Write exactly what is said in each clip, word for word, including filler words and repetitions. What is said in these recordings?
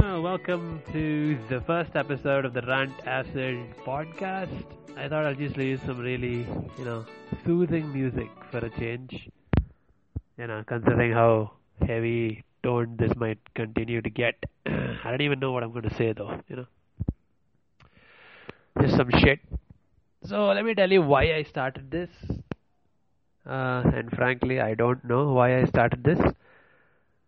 Oh, welcome to the first episode of the Rant Acid podcast. I thought I'll just use some really, you know, soothing music for a change. You know, considering how heavy tone this might continue to get. I don't even know what I'm going to say though, you know. Just some shit. So let me tell you why I started this. Uh, and frankly, I don't know why I started this.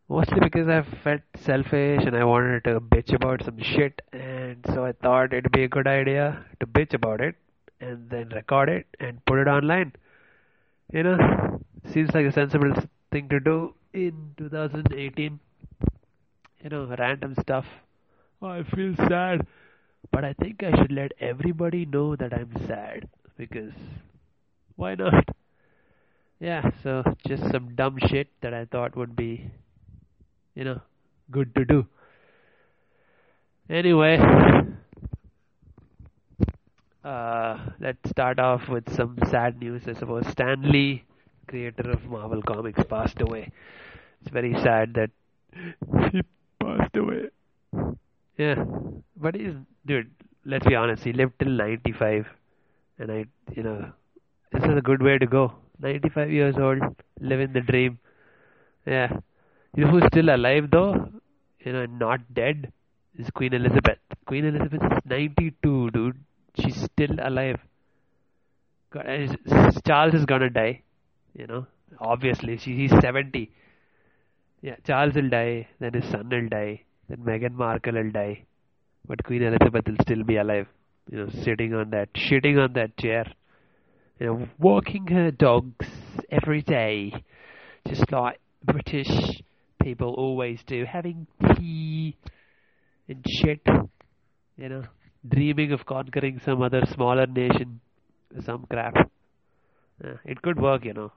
Mostly because I felt selfish and I wanted to bitch about some shit, and so I thought it'd be a good idea to bitch about it and then record it and put it online. You know, seems like a sensible thing to do in twenty eighteen. You know, random stuff. Oh, I feel sad, but I think I should let everybody know that I'm sad, because why not? Yeah, so just some dumb shit that I thought would be, you know, good to do. Anyway, uh, let's start off with some sad news, I suppose. Stan Lee, creator of Marvel Comics, passed away. It's very sad that he passed away. Yeah, but he's, dude, let's be honest, he lived till ninety-five. And I, you know, this is a good way to go. ninety-five years old, living the dream. Yeah. You know who's still alive though, you know, not dead, is Queen Elizabeth. Queen Elizabeth is ninety-two, dude. She's still alive. God, Charles is gonna die, you know, obviously. She, he's seventy. Yeah, Charles will die, then his son will die, then Meghan Markle will die. But Queen Elizabeth will still be alive, you know, sitting on that, shitting on that chair. You know, walking her dogs every day, just like British people always do, having tea and shit, you know, dreaming of conquering some other smaller nation, some crap. Uh, it could work, you know.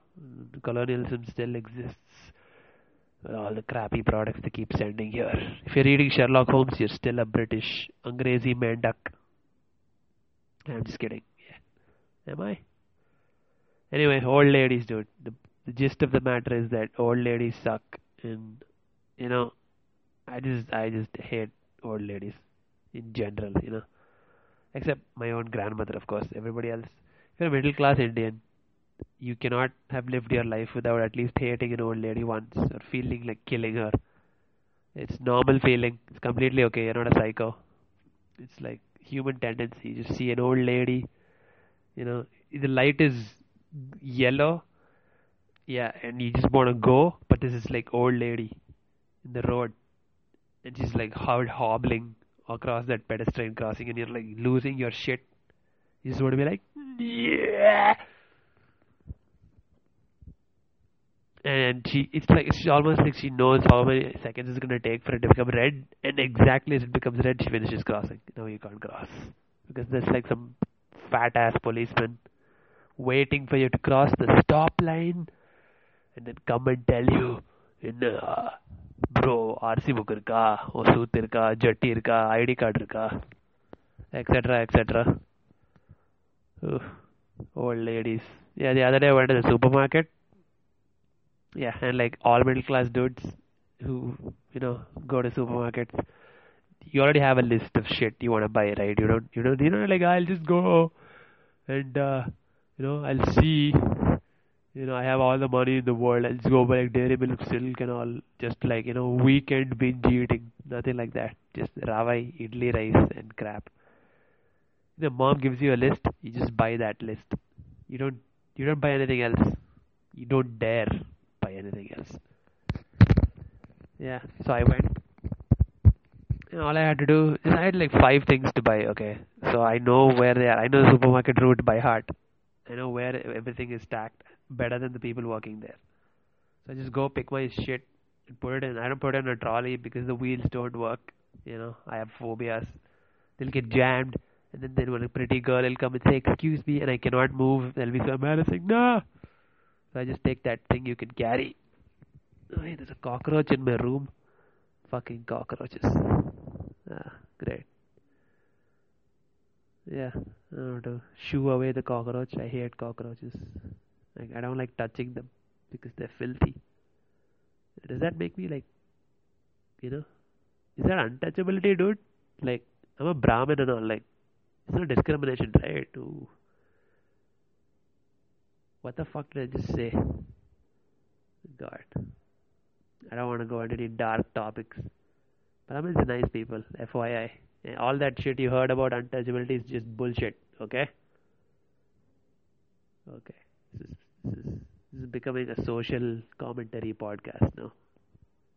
Colonialism still exists with all the crappy products they keep sending here. If you're reading Sherlock Holmes, you're still a British Angrezi manduck. I'm just kidding. Yeah. Am I? Anyway, old ladies, dude. The, the gist of the matter is that old ladies suck. And, you know, I just I just hate old ladies in general, you know, except my own grandmother, of course. Everybody else, if you're a middle class Indian, you cannot have lived your life without at least hating an old lady once or feeling like killing her. It's normal feeling. It's completely okay. You're not a psycho. It's like human tendency. You see an old lady, you know, the light is yellow. Yeah, and you just want to go, but this is like old lady in the road. And she's like hobbling across that pedestrian crossing and you're like losing your shit. You just want to be like, yeah. And she, it's like, it's almost like she knows how many seconds it's going to take for it to become red. And exactly as it becomes red, she finishes crossing. No, you can't cross. Because there's like some fat ass policeman waiting for you to cross the stop line. And then come and tell you, bro, R C book irka, or suit irka, jatti irka, I D card irka, et cetera, et cetera. Old ladies. Yeah, the other day I went to the supermarket. Yeah, and like all middle class dudes who, you know, go to supermarkets, you already have a list of shit you want to buy, right? You don't, you don't, you know, like I'll just go and, uh, you know, I'll see. You know, I have all the money in the world. I'll just go buy like dairy milk, silk and all. Just like, you know, weekend binge eating. Nothing like that. Just ravai, idli, rice and crap. The mom gives you a list. You just buy that list. You don't, you don't buy anything else. You don't dare buy anything else. Yeah, so I went. And all I had to do is I had like five things to buy, okay. So I know where they are. I know the supermarket route by heart. I know where everything is stacked. Better than the people working there. So I just go pick my shit and put it in. I don't put it in a trolley because the wheels don't work. You know, I have phobias. They'll get jammed. And then, then when a pretty girl will come and say, excuse me, and I cannot move. They'll be so embarrassing. No! So I just take that thing you can carry. Oh, hey, there's a cockroach in my room. Fucking cockroaches. Ah, great. Yeah, I don't know. Shoo away the cockroach. I hate cockroaches. Like, I don't like touching them because they're filthy. Does that make me like, you know, is there untouchability, dude? Like, I'm a Brahmin and all, like, it's not discrimination, right? Ooh. What the fuck did I just say? God. I don't want to go into any dark topics. Brahmins are nice people, F Y I. And all that shit you heard about untouchability is just bullshit, okay? Okay. This is, this is, this is becoming a social commentary podcast now.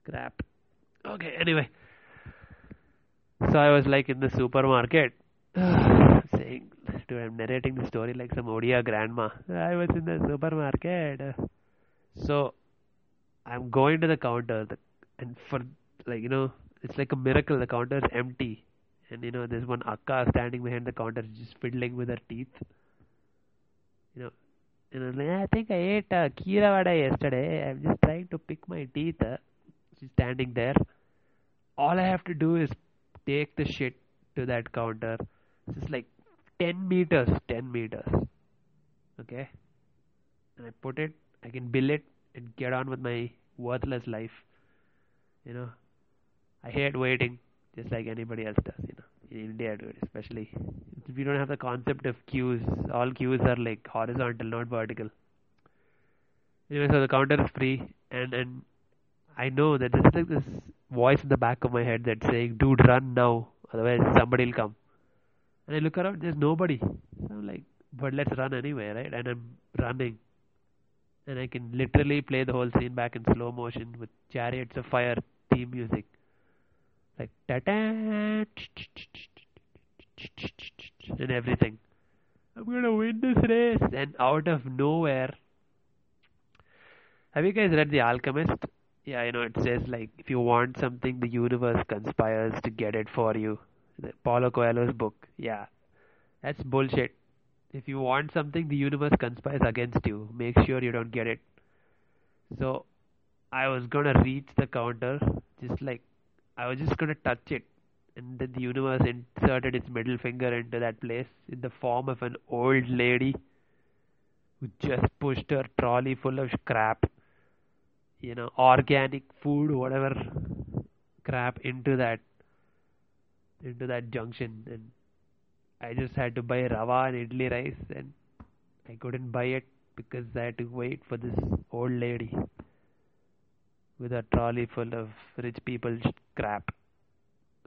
Crap. Okay, anyway. So I was like in the supermarket. saying, dude, I'm narrating the story like some Odia grandma. I was in the supermarket. So I'm going to the counter. And for, like, you know, it's like a miracle. The counter is empty. And, you know, there's one akka standing behind the counter just fiddling with her teeth. You know, and I'm like, I think I ate uh, Kira Vada yesterday. I'm just trying to pick my teeth. Uh. She's standing there. All I have to do is take the shit to that counter. It's just like ten meters. ten meters. Okay? And I put it. I can bill it and get on with my worthless life. You know? I hate waiting. Just like anybody else does, you know. In India, dude, especially. We don't have the concept of queues. All queues are like horizontal, not vertical. Anyway, so the counter is free. And, and I know that there's like this voice in the back of my head that's saying, dude, run now. Otherwise, somebody will come. And I look around, there's nobody. So I'm like, but let's run anyway, right? And I'm running. And I can literally play the whole scene back in slow motion with Chariots of Fire theme music. Like, ta-ta, and everything. I'm going to win this race. And out of nowhere. Have you guys read The Alchemist? Yeah, you know, it says, like, if you want something, the universe conspires to get it for you. The Paulo Coelho's book. Yeah. That's bullshit. If you want something, the universe conspires against you. Make sure you don't get it. So, I was going to reach the counter. Just like, I was just going to touch it. And then the universe inserted its middle finger into that place in the form of an old lady who just pushed her trolley full of crap. You know, organic food, whatever crap into that into that junction, and I just had to buy rava and idli rice, and I couldn't buy it because I had to wait for this old lady with a trolley full of rich people's crap.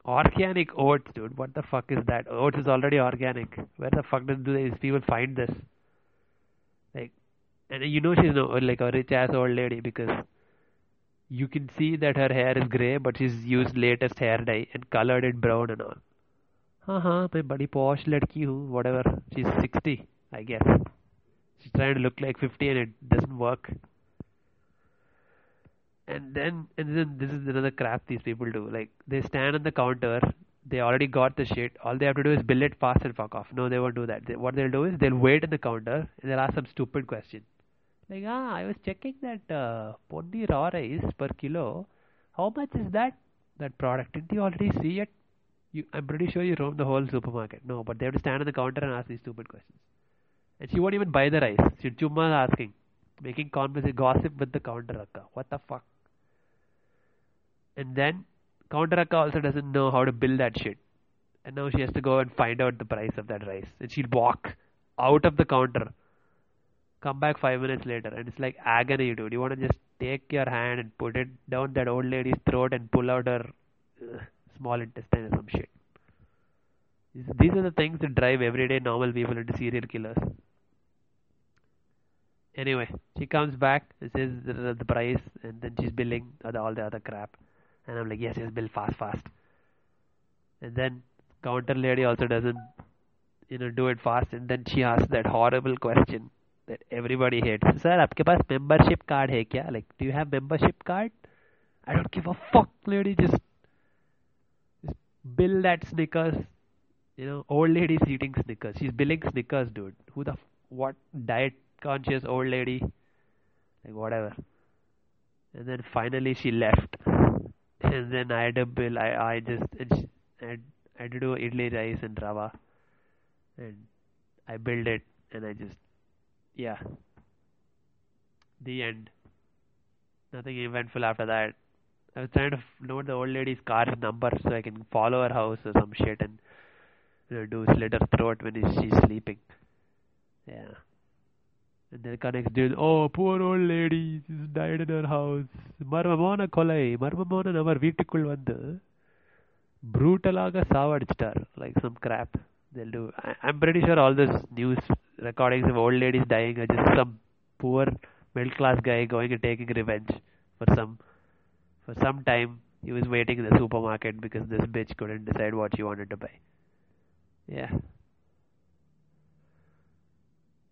Organic oats, dude, what the fuck is that? Oats is already organic. Where the fuck did these people find this? Like, and you know she's no, like a rich ass old lady because you can see that her hair is grey, but she's used latest hair dye and coloured it brown and all. Haha, my buddy posh ladki hu, whatever. She's sixty, I guess. She's trying to look like fifty and it doesn't work. And then, and then this is another crap these people do. Like, they stand on the counter, they already got the shit. All they have to do is bill it fast and fuck off. No, they won't do that. They, what they'll do is they'll wait on the counter and they'll ask some stupid question. Like, ah, I was checking that uh, pondi raw rice per kilo. How much is that that product? Didn't you already see it? You, I'm pretty sure you roamed the whole supermarket. No, but they have to stand on the counter and ask these stupid questions. And she won't even buy the rice. She's chumma asking, making conversation, gossip with the counter akka. What the fuck? And then counter akka also doesn't know how to bill that shit. And now she has to go and find out the price of that rice. And she'll walk out of the counter. Come back five minutes later, and it's like agony, dude. You want to just take your hand and put it down that old lady's throat and pull out her uh, small intestine or some shit. These are the things that drive everyday normal people into serial killers. Anyway, she comes back, says the, the price, and then she's billing all the other crap. And I'm like, yes, yes, bill fast, fast. And then counter lady also doesn't, you know, do it fast. And then she asks that horrible question that everybody hates. Sir, aapke paas membership card hai kya? Like, do you have membership card? I don't give a fuck, lady. Just, just bill that Snickers. You know, old lady's eating Snickers. She's billing Snickers, dude. Who the, what diet conscious old lady? Like, whatever. And then finally she left. And then I had a bill. I, I just, she, I, had, I had to do idli rice and rava. And I billed it. And I just, yeah. The end. Nothing eventful after that. I was trying to note the old lady's car number so I can follow her house or some shit and, you know, do slit her throat when she's sleeping. Yeah. And then connects dude, oh, poor old lady, she's died in her house. Marmamona kolai, marmamona namar veetukul vandu. Brutalaga savadichitar, like some crap. They'll do. I, I'm pretty sure all those news recordings of old ladies dying are just some poor middle class guy going and taking revenge for some for some time he was waiting in the supermarket because this bitch couldn't decide what she wanted to buy. Yeah.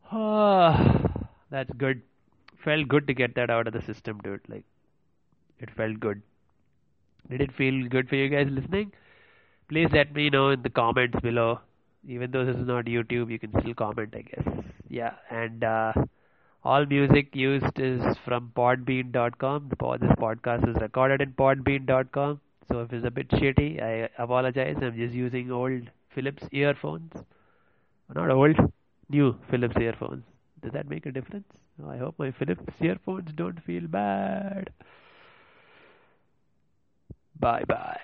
Oh, that's good. Felt good to get that out of the system, dude. Like, it felt good. Did it feel good for you guys listening? Please let me know in the comments below. Even though this is not YouTube, you can still comment, I guess. Yeah, and uh, all music used is from podbean dot com. The pod, this podcast is recorded in podbean dot com. So if it's a bit shitty, I apologize. I'm just using old Philips earphones. Not old, new Philips earphones. Does that make a difference? Oh, I hope my Philips earphones don't feel bad. Bye-bye.